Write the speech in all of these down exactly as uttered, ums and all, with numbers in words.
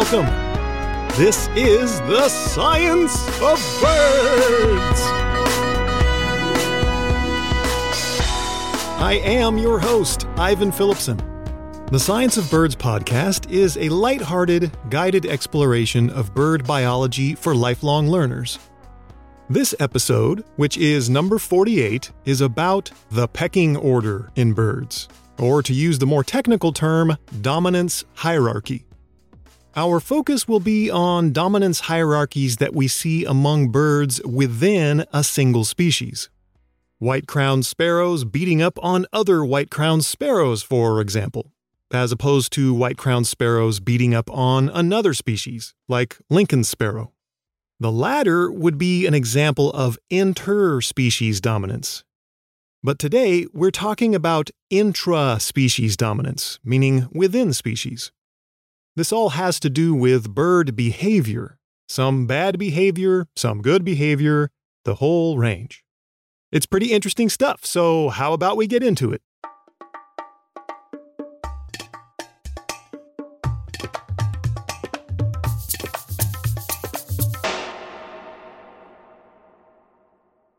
welcome. This is the Science of Birds. I am your host, Ivan Philipson. The Science of Birds podcast is a lighthearted, guided exploration of bird biology for lifelong learners. This episode, which is number forty-eight, is about the pecking order in birds, or to use the more technical term, dominance hierarchy. Our focus will be on dominance hierarchies that we see among birds within a single species. White-crowned sparrows beating up on other white-crowned sparrows, for example, as opposed to white-crowned sparrows beating up on another species, like Lincoln's sparrow. The latter would be an example of interspecies dominance. But today, we're talking about intraspecies dominance, meaning within species. This all has to do with bird behavior, some bad behavior, some good behavior, the whole range. It's pretty interesting stuff, so how about we get into it?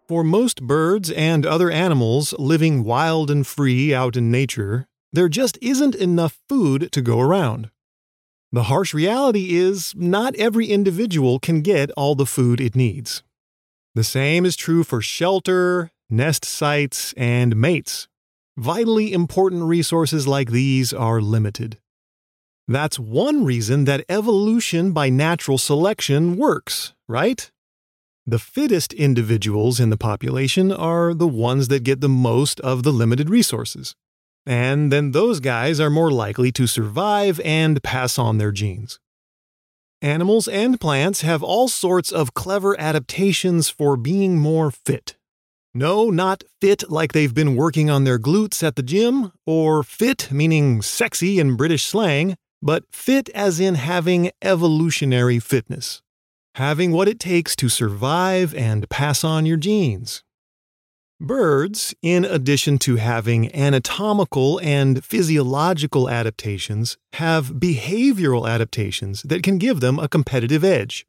For most birds and other animals living wild and free out in nature, there just isn't enough food to go around. The harsh reality is not every individual can get all the food it needs. The same is true for shelter, nest sites, and mates. Vitally important resources like these are limited. That's one reason that evolution by natural selection works, right? The fittest individuals in the population are the ones that get the most of the limited resources. And then those guys are more likely to survive and pass on their genes. Animals and plants have all sorts of clever adaptations for being more fit. No, not fit like they've been working on their glutes at the gym, or fit meaning sexy in British slang, but fit as in having evolutionary fitness. Having what it takes to survive and pass on your genes. Birds, in addition to having anatomical and physiological adaptations, have behavioral adaptations that can give them a competitive edge.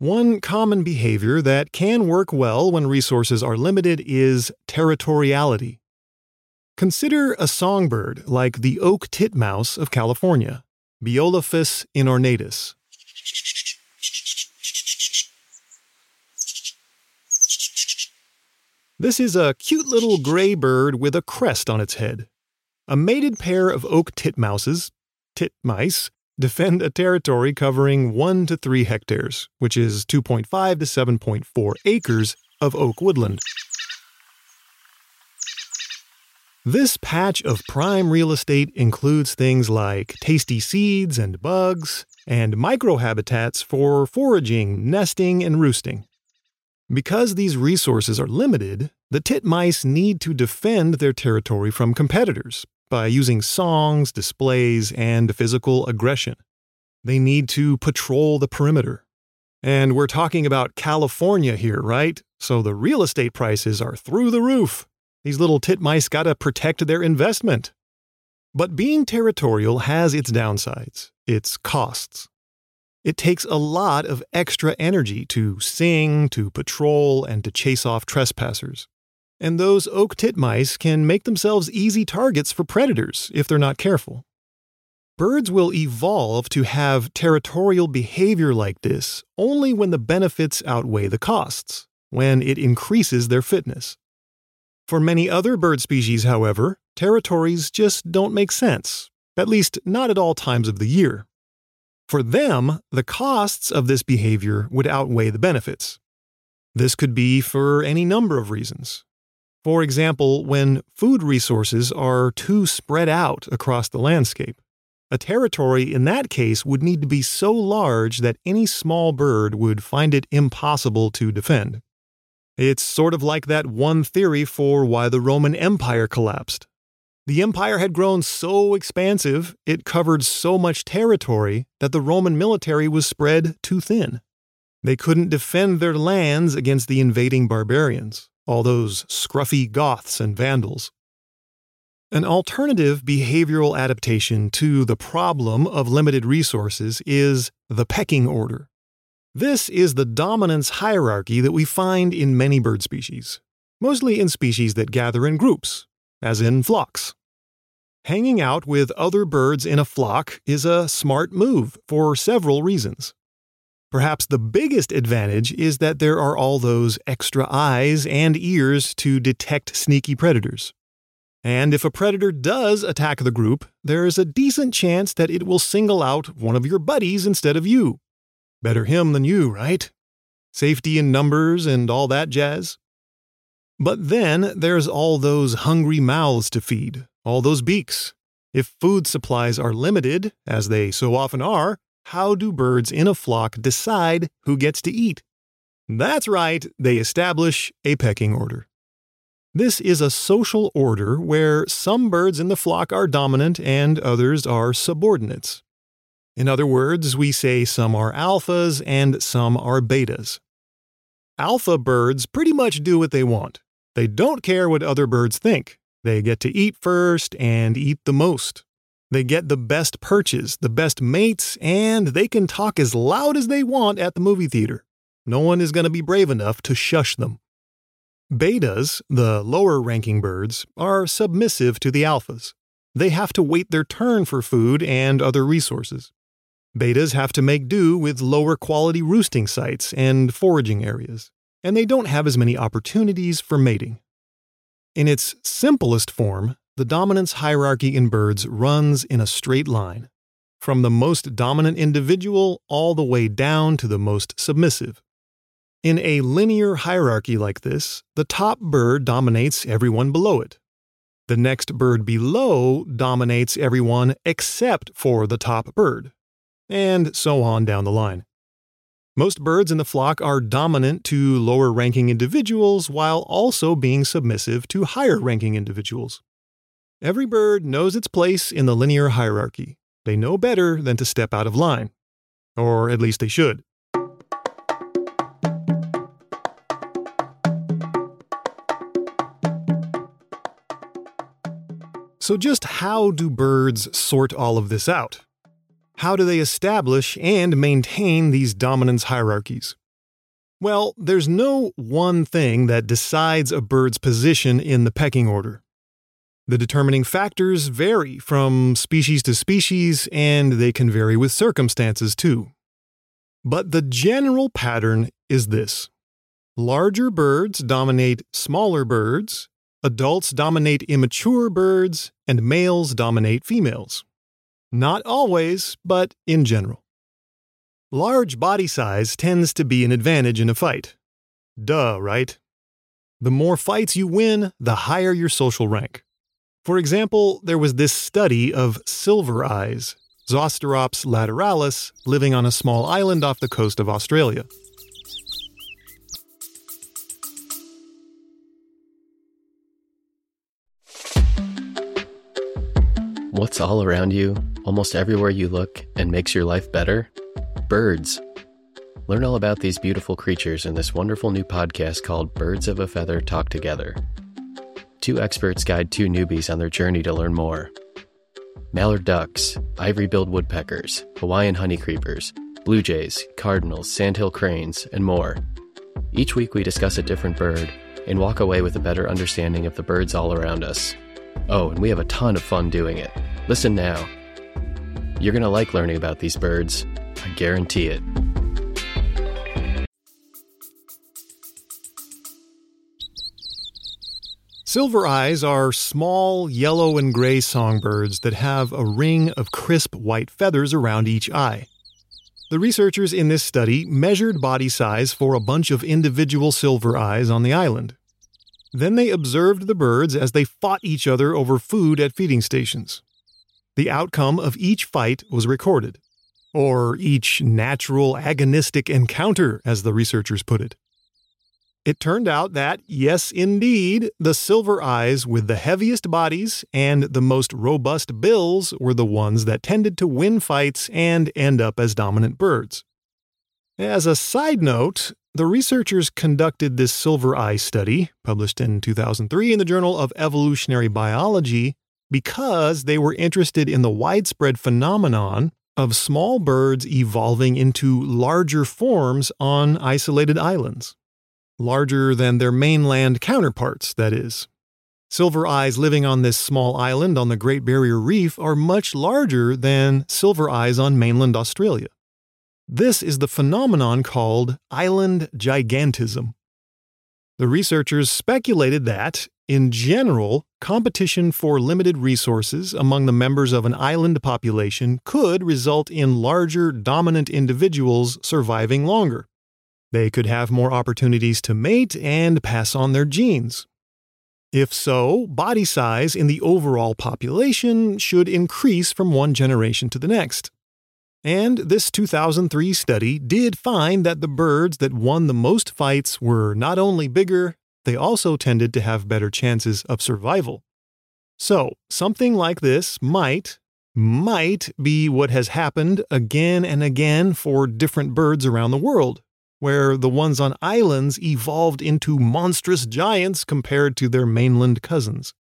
One common behavior that can work well when resources are limited is territoriality. Consider a songbird like the oak titmouse of California, Beolophus inornatus. This is a cute little gray bird with a crest on its head. A mated pair of oak titmouses, titmice, defend a territory covering one to three hectares, which is two point five to seven point four acres of oak woodland. This patch of prime real estate includes things like tasty seeds and bugs, and microhabitats for foraging, nesting, and roosting. Because these resources are limited, the titmice need to defend their territory from competitors by using songs, displays, and physical aggression. They need to patrol the perimeter. And we're talking about California here, right? So the real estate prices are through the roof. These little titmice gotta protect their investment. But being territorial has its downsides, its costs. It takes a lot of extra energy to sing, to patrol, and to chase off trespassers. And those oak titmice can make themselves easy targets for predators if they're not careful. Birds will evolve to have territorial behavior like this only when the benefits outweigh the costs, when it increases their fitness. For many other bird species, however, territories just don't make sense, at least not at all times of the year. For them, the costs of this behavior would outweigh the benefits. This could be for any number of reasons. For example, when food resources are too spread out across the landscape, a territory in that case would need to be so large that any small bird would find it impossible to defend. It's sort of like that one theory for why the Roman Empire collapsed. The empire had grown so expansive, it covered so much territory that the Roman military was spread too thin. They couldn't defend their lands against the invading barbarians, all those scruffy Goths and Vandals. An alternative behavioral adaptation to the problem of limited resources is the pecking order. This is the dominance hierarchy that we find in many bird species, mostly in species that gather in groups, as in flocks. Hanging out with other birds in a flock is a smart move for several reasons. Perhaps the biggest advantage is that there are all those extra eyes and ears to detect sneaky predators. And if a predator does attack the group, there is a decent chance that it will single out one of your buddies instead of you. Better him than you, right? Safety in numbers and all that jazz. But then there's all those hungry mouths to feed. All those beaks. If food supplies are limited, as they so often are, how do birds in a flock decide who gets to eat? That's right, they establish a pecking order. This is a social order where some birds in the flock are dominant and others are subordinates. In other words, we say some are alphas and some are betas. Alpha birds pretty much do what they want. They don't care what other birds think. They get to eat first and eat the most. They get the best perches, the best mates, and they can talk as loud as they want at the movie theater. No one is going to be brave enough to shush them. Betas, the lower-ranking birds, are submissive to the alphas. They have to wait their turn for food and other resources. Betas have to make do with lower-quality roosting sites and foraging areas, and they don't have as many opportunities for mating. In its simplest form, the dominance hierarchy in birds runs in a straight line, from the most dominant individual all the way down to the most submissive. In a linear hierarchy like this, the top bird dominates everyone below it. The next bird below dominates everyone except for the top bird, and so on down the line. Most birds in the flock are dominant to lower-ranking individuals while also being submissive to higher-ranking individuals. Every bird knows its place in the linear hierarchy. They know better than to step out of line. Or at least they should. So just how do birds sort all of this out? How do they establish and maintain these dominance hierarchies? Well, there's no one thing that decides a bird's position in the pecking order. The determining factors vary from species to species, and they can vary with circumstances too. But the general pattern is this. Larger birds dominate smaller birds, adults dominate immature birds, and males dominate females. Not always, but in general. Large body size tends to be an advantage in a fight. Duh, right? The more fights you win, the higher your social rank. For example, there was this study of silver eyes, Zosterops lateralis, living on a small island off the coast of Australia. What's all around you, almost everywhere you look, and makes your life better? Birds. Learn all about these beautiful creatures in this wonderful new podcast called Birds of a Feather Talk Together. Two experts guide two newbies on their journey to learn more. Mallard ducks, ivory-billed woodpeckers, Hawaiian honeycreepers, blue jays, cardinals, sandhill cranes, and more. Each week we discuss a different bird and walk away with a better understanding of the birds all around us. Oh, and we have a ton of fun doing it. Listen now. You're going to like learning about these birds. I guarantee it. Silver eyes are small yellow and gray songbirds that have a ring of crisp white feathers around each eye. The researchers in this study measured body size for a bunch of individual silver eyes on the island. Then they observed the birds as they fought each other over food at feeding stations. The outcome of each fight was recorded, or each natural agonistic encounter, as the researchers put it. It turned out that, yes indeed, the silver eyes with the heaviest bodies and the most robust bills were the ones that tended to win fights and end up as dominant birds. As a side note, the researchers conducted this silver eye study, published in two thousand three in the Journal of Evolutionary Biology, because they were interested in the widespread phenomenon of small birds evolving into larger forms on isolated islands. Larger than their mainland counterparts, that is. Silver eyes living on this small island on the Great Barrier Reef are much larger than silver eyes on mainland Australia. This is the phenomenon called island gigantism. The researchers speculated that, in general, competition for limited resources among the members of an island population could result in larger, dominant individuals surviving longer. They could have more opportunities to mate and pass on their genes. If so, body size in the overall population should increase from one generation to the next. And this two thousand three study did find that the birds that won the most fights were not only bigger, they also tended to have better chances of survival. So, something like this might, might be what has happened again and again for different birds around the world, where the ones on islands evolved into monstrous giants compared to their mainland cousins.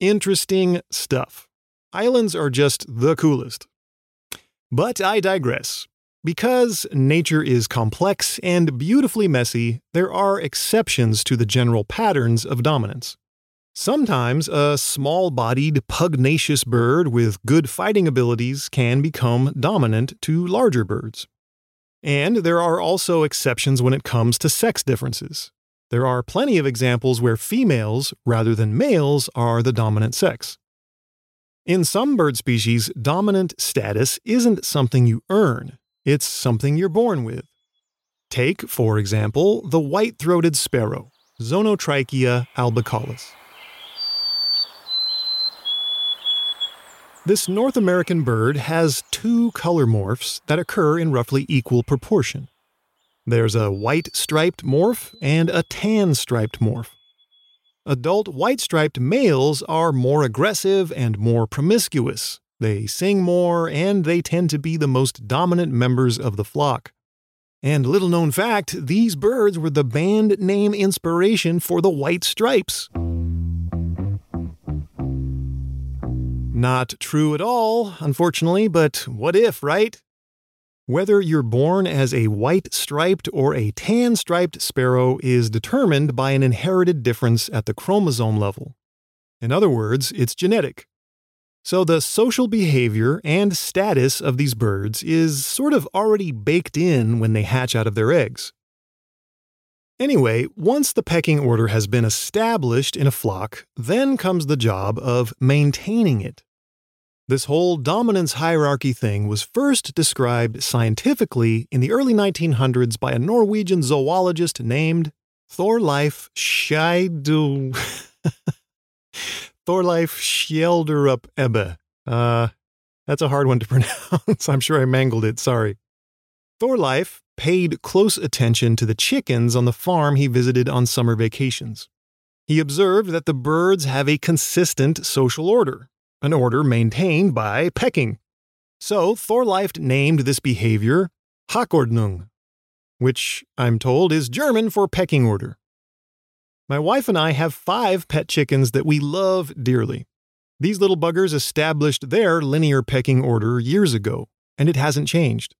Interesting stuff. Islands are just the coolest. But I digress. Because nature is complex and beautifully messy, there are exceptions to the general patterns of dominance. Sometimes a small-bodied, pugnacious bird with good fighting abilities can become dominant to larger birds. And there are also exceptions when it comes to sex differences. There are plenty of examples where females, rather than males, are the dominant sex. In some bird species, dominant status isn't something you earn. It's something you're born with. Take, for example, the white-throated sparrow, Zonotrichia albicollis. This North American bird has two color morphs that occur in roughly equal proportion. There's a white-striped morph and a tan-striped morph. Adult white-striped males are more aggressive and more promiscuous. They sing more, and they tend to be the most dominant members of the flock. And little known fact, these birds were the band name inspiration for the White Stripes. Not true at all, unfortunately, but what if, right? Whether you're born as a white-striped or a tan-striped sparrow is determined by an inherited difference at the chromosome level. In other words, it's genetic. So the social behavior and status of these birds is sort of already baked in when they hatch out of their eggs. Anyway, once the pecking order has been established in a flock, then comes the job of maintaining it. This whole dominance hierarchy thing was first described scientifically in the early nineteen hundreds by a Norwegian zoologist named Thorleif Schjelderup-Ebbe. Thorleif Schjelderup-Ebbe. Uh, that's a hard one to pronounce. I'm sure I mangled it, sorry. Thorleif paid close attention to the chickens on the farm he visited on summer vacations. He observed that the birds have a consistent social order, an order maintained by pecking. So Thorleif named this behavior Hackordnung, which I'm told is German for pecking order. My wife and I have five pet chickens that we love dearly. These little buggers established their linear pecking order years ago, and it hasn't changed.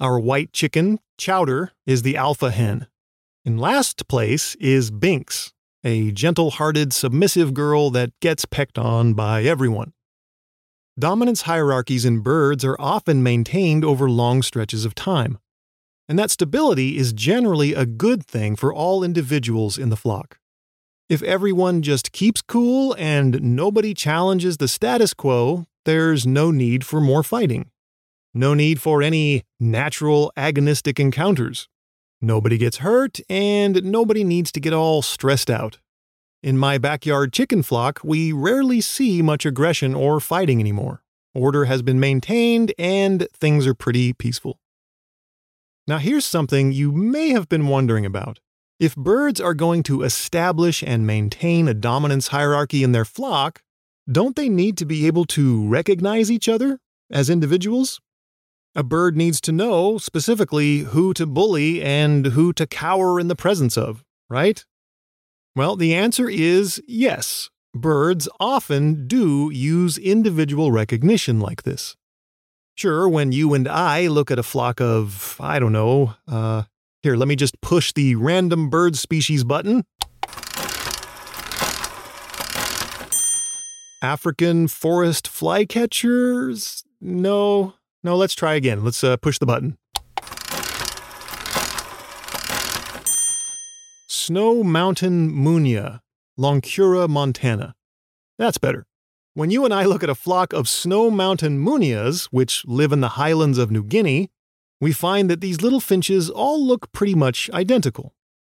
Our white chicken, Chowder, is the alpha hen. In last place is Binks, a gentle-hearted, submissive girl that gets pecked on by everyone. Dominance hierarchies in birds are often maintained over long stretches of time, and that stability is generally a good thing for all individuals in the flock. If everyone just keeps cool and nobody challenges the status quo, there's no need for more fighting. No need for any natural agonistic encounters. Nobody gets hurt, and nobody needs to get all stressed out. In my backyard chicken flock, we rarely see much aggression or fighting anymore. Order has been maintained, and things are pretty peaceful. Now here's something you may have been wondering about. If birds are going to establish and maintain a dominance hierarchy in their flock, don't they need to be able to recognize each other as individuals? A bird needs to know, specifically, who to bully and who to cower in the presence of, right? Well, the answer is yes. Birds often do use individual recognition like this. Sure, when you and I look at a flock of, I don't know, uh, here, let me just push the random bird species button. African forest flycatchers? No, no, let's try again. Let's uh, push the button. Snow Mountain Munia, Lonchura Montana. That's better. When you and I look at a flock of snow mountain munias, which live in the highlands of New Guinea, we find that these little finches all look pretty much identical.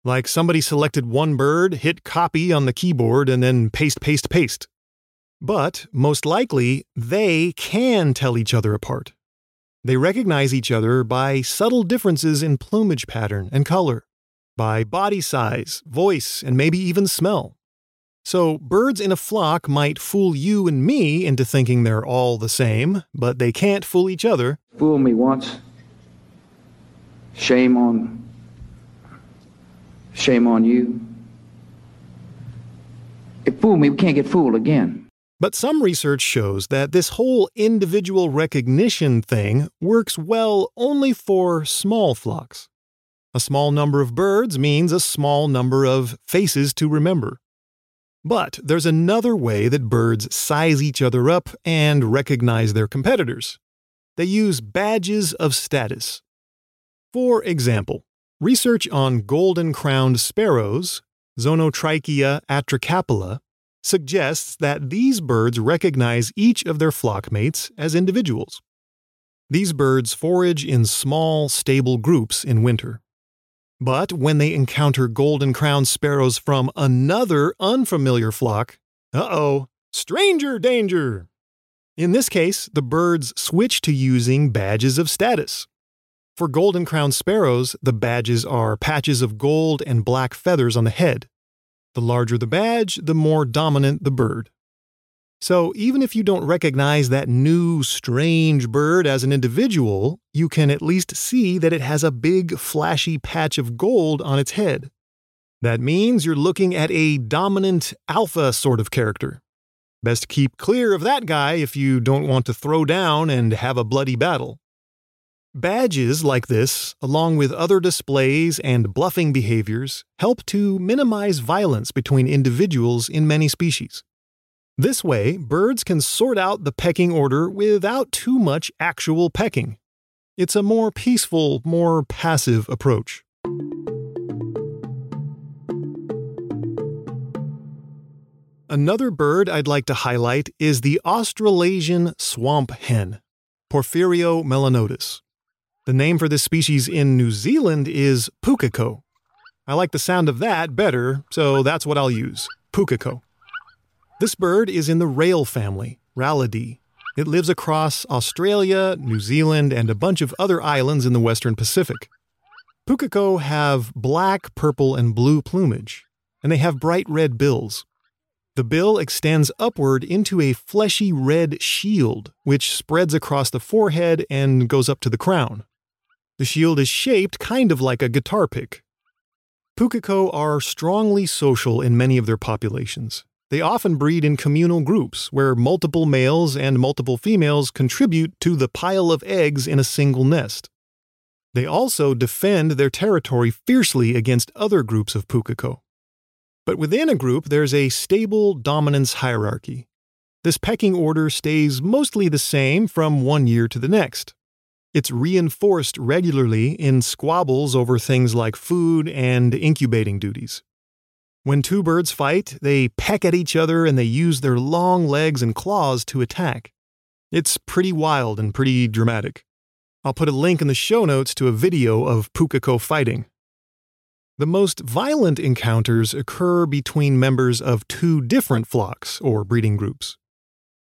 Like somebody selected one bird, hit copy on the keyboard, and then paste, paste, paste. But, most likely, they can tell each other apart. They recognize each other by subtle differences in plumage pattern and color, by body size, voice, and maybe even smell. So, birds in a flock might fool you and me into thinking they're all the same, but they can't fool each other. Fool me once. Shame on... Shame on you. If fool me, we can't get fooled again. But some research shows that this whole individual recognition thing works well only for small flocks. A small number of birds means a small number of faces to remember. But there's another way that birds size each other up and recognize their competitors. They use badges of status. For example, research on golden-crowned sparrows, Zonotrichia atricapilla, suggests that these birds recognize each of their flock mates as individuals. These birds forage in small, stable groups in winter. But when they encounter golden-crowned sparrows from another unfamiliar flock, uh-oh, stranger danger! In this case, the birds switch to using badges of status. For golden-crowned sparrows, the badges are patches of gold and black feathers on the head. The larger the badge, the more dominant the bird. So even if you don't recognize that new, strange bird as an individual, you can at least see that it has a big, flashy patch of gold on its head. That means you're looking at a dominant alpha sort of character. Best keep clear of that guy if you don't want to throw down and have a bloody battle. Badges like this, along with other displays and bluffing behaviors, help to minimize violence between individuals in many species. This way, birds can sort out the pecking order without too much actual pecking. It's a more peaceful, more passive approach. Another bird I'd like to highlight is the Australasian swamp hen, Porphyrio melanotus. The name for this species in New Zealand is Pūkeko. I like the sound of that better, so that's what I'll use, Pūkeko. This bird is in the rail family, Rallidae. It lives across Australia, New Zealand, and a bunch of other islands in the Western Pacific. Pūkeko have black, purple, and blue plumage, and they have bright red bills. The bill extends upward into a fleshy red shield, which spreads across the forehead and goes up to the crown. The shield is shaped kind of like a guitar pick. Pūkeko are strongly social in many of their populations. They often breed in communal groups where multiple males and multiple females contribute to the pile of eggs in a single nest. They also defend their territory fiercely against other groups of Pūkeko. But within a group, there's a stable dominance hierarchy. This pecking order stays mostly the same from one year to the next. It's reinforced regularly in squabbles over things like food and incubating duties. When two birds fight, they peck at each other and they use their long legs and claws to attack. It's pretty wild and pretty dramatic. I'll put a link in the show notes to a video of Pūkeko fighting. The most violent encounters occur between members of two different flocks or breeding groups.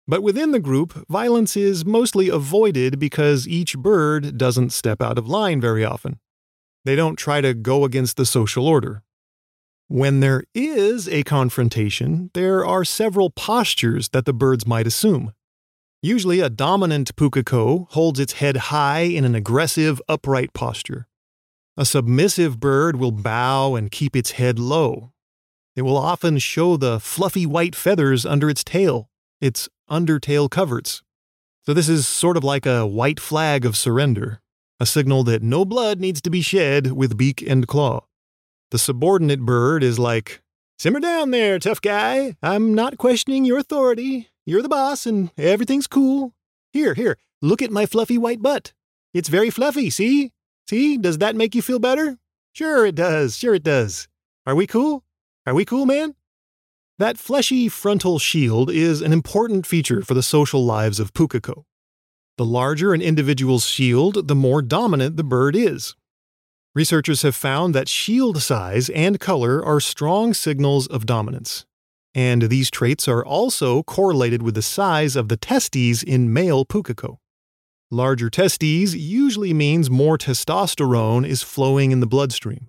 But within the group, violence is mostly avoided because each bird doesn't step out of line very often. They don't try to go against the social order. When there is a confrontation, there are several postures that the birds might assume. Usually a dominant Pūkeko holds its head high in an aggressive, upright posture. A submissive bird will bow and keep its head low. They will often show the fluffy white feathers under its tail, its undertail coverts. So this is sort of like a white flag of surrender, a signal that no blood needs to be shed with beak and claw. The subordinate bird is like, "Simmer down there, tough guy. I'm not questioning your authority. You're the boss and everything's cool. Here, here, look at my fluffy white butt. It's very fluffy, see? See, does that make you feel better? Sure it does, sure it does. Are we cool? Are we cool, man?" That fleshy frontal shield is an important feature for the social lives of Pūkeko. The larger an individual's shield, the more dominant the bird is. Researchers have found that shield size and color are strong signals of dominance, and these traits are also correlated with the size of the testes in male Pūkeko. Larger testes usually means more testosterone is flowing in the bloodstream.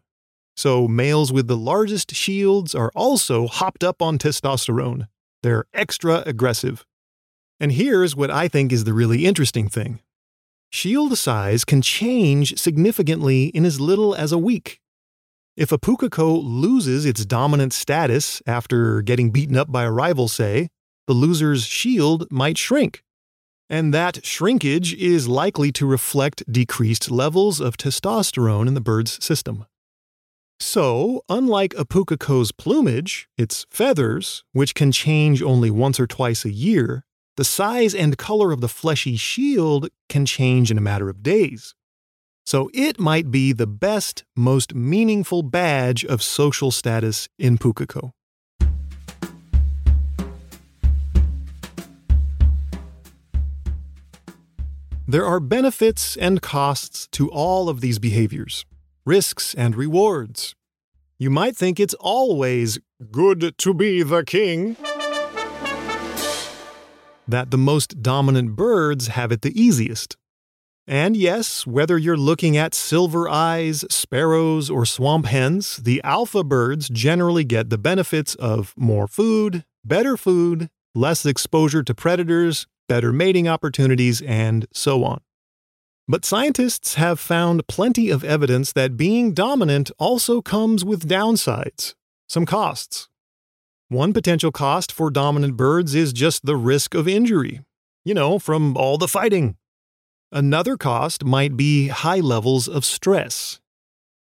So males with the largest shields are also hopped up on testosterone. They're extra aggressive. And here's what I think is the really interesting thing. Shield size can change significantly in as little as a week. If a Pūkeko loses its dominant status after getting beaten up by a rival, say, the loser's shield might shrink. And that shrinkage is likely to reflect decreased levels of testosterone in the bird's system. So, unlike a Pūkeko's plumage, its feathers, which can change only once or twice a year, the size and color of the fleshy shield can change in a matter of days. So it might be the best, most meaningful badge of social status in Pūkeko. There are benefits and costs to all of these behaviors, risks and rewards. You might think it's always good to be the king, that the most dominant birds have it the easiest. And yes, whether you're looking at silver eyes, sparrows, or swamp hens, the alpha birds generally get the benefits of more food, better food, less exposure to predators, better mating opportunities, and so on. But scientists have found plenty of evidence that being dominant also comes with downsides, some costs. One potential cost for dominant birds is just the risk of injury, you know, from all the fighting. Another cost might be high levels of stress.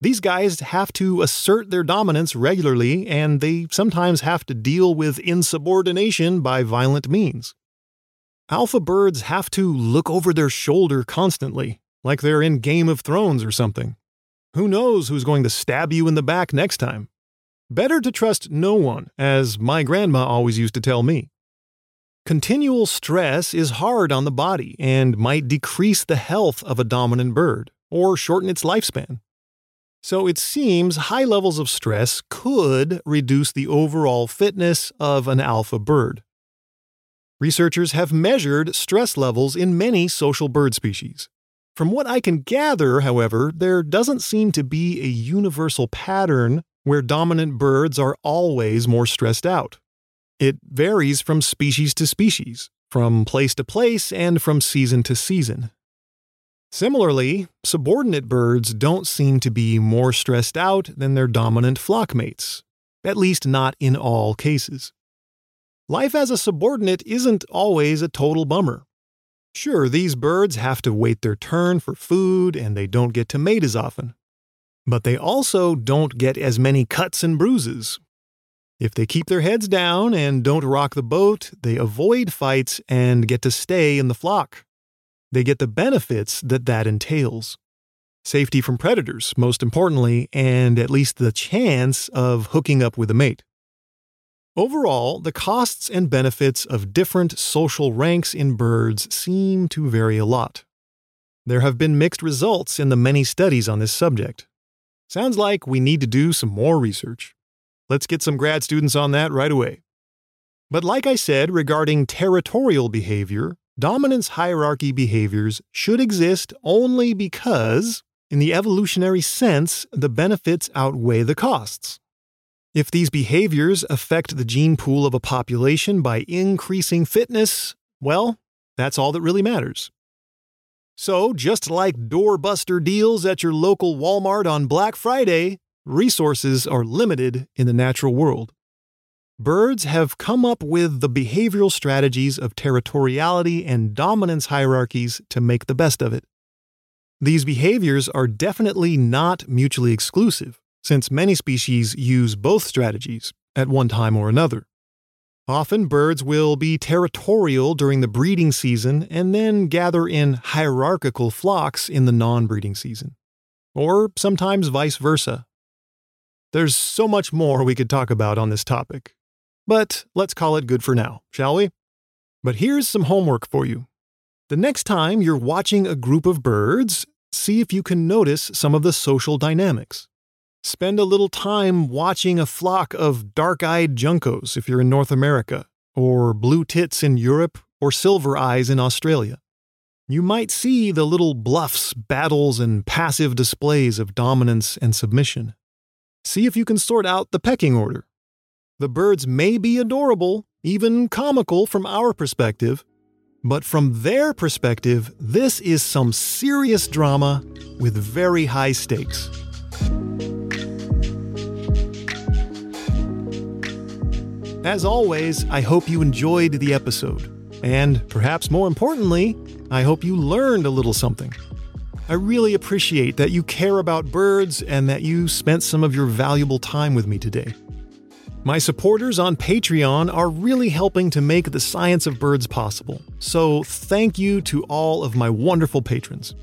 These guys have to assert their dominance regularly, and they sometimes have to deal with insubordination by violent means. Alpha birds have to look over their shoulder constantly, like they're in Game of Thrones or something. Who knows who's going to stab you in the back next time? Better to trust no one, as my grandma always used to tell me. Continual stress is hard on the body and might decrease the health of a dominant bird, or shorten its lifespan. So it seems high levels of stress could reduce the overall fitness of an alpha bird. Researchers have measured stress levels in many social bird species. From what I can gather, however, there doesn't seem to be a universal pattern where dominant birds are always more stressed out. It varies from species to species, from place to place, and from season to season. Similarly, subordinate birds don't seem to be more stressed out than their dominant flock mates, at least not in all cases. Life as a subordinate isn't always a total bummer. Sure, these birds have to wait their turn for food and they don't get to mate as often. But they also don't get as many cuts and bruises. If they keep their heads down and don't rock the boat, they avoid fights and get to stay in the flock. They get the benefits that that entails. Safety from predators, most importantly, and at least the chance of hooking up with a mate. Overall, the costs and benefits of different social ranks in birds seem to vary a lot. There have been mixed results in the many studies on this subject. Sounds like we need to do some more research. Let's get some grad students on that right away. But like I said, regarding territorial behavior, dominance hierarchy behaviors should exist only because, in the evolutionary sense, the benefits outweigh the costs. If these behaviors affect the gene pool of a population by increasing fitness, well, that's all that really matters. So, just like doorbuster deals at your local Walmart on Black Friday, resources are limited in the natural world, birds have come up with the behavioral strategies of territoriality and dominance hierarchies to make the best of it. These behaviors are definitely not mutually exclusive, since many species use both strategies at one time or another. Often birds will be territorial during the breeding season and then gather in hierarchical flocks in the non-breeding season, or sometimes vice versa. There's so much more we could talk about on this topic, but let's call it good for now, shall we? But here's some homework for you. The next time you're watching a group of birds, see if you can notice some of the social dynamics. Spend a little time watching a flock of dark-eyed juncos if you're in North America, or blue tits in Europe, or silver eyes in Australia. You might see the little bluffs, battles, and passive displays of dominance and submission. See if you can sort out the pecking order. The birds may be adorable, even comical from our perspective, but from their perspective, this is some serious drama with very high stakes. As always, I hope you enjoyed the episode. And perhaps more importantly, I hope you learned a little something. I really appreciate that you care about birds and that you spent some of your valuable time with me today. My supporters on Patreon are really helping to make the Science of Birds possible, so thank you to all of my wonderful patrons.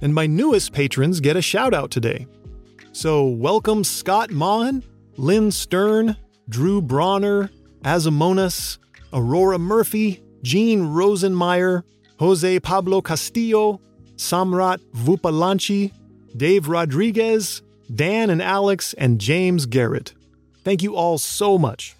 And my newest patrons get a shout out today. So welcome Scott Maughan, Lynn Stern, Drew Bronner, Azamonas, Aurora Murphy, Jean Rosenmeyer, Jose Pablo Castillo, Samrat Vupalanchi, Dave Rodriguez, Dan and Alex, and James Garrett. Thank you all so much.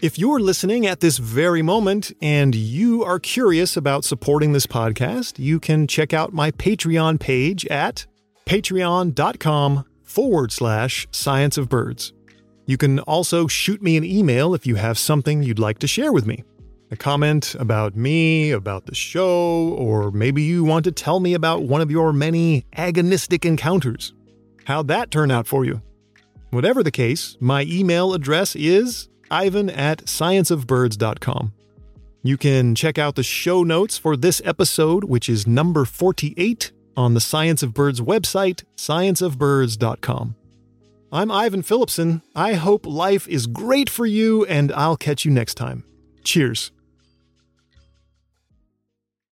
If you're listening at this very moment and you are curious about supporting this podcast, you can check out my Patreon page at patreon.com forward slash science of birds. You can also shoot me an email if you have something you'd like to share with me. A comment about me, about the show, or maybe you want to tell me about one of your many agonistic encounters. How'd that turn out for you? Whatever the case, my email address is ivan at scienceofbirds.com. You can check out the show notes for this episode, which is number forty-eight, on the Science of Birds website, science of birds dot com. I'm Ivan Philipson. I hope life is great for you, and I'll catch you next time. Cheers.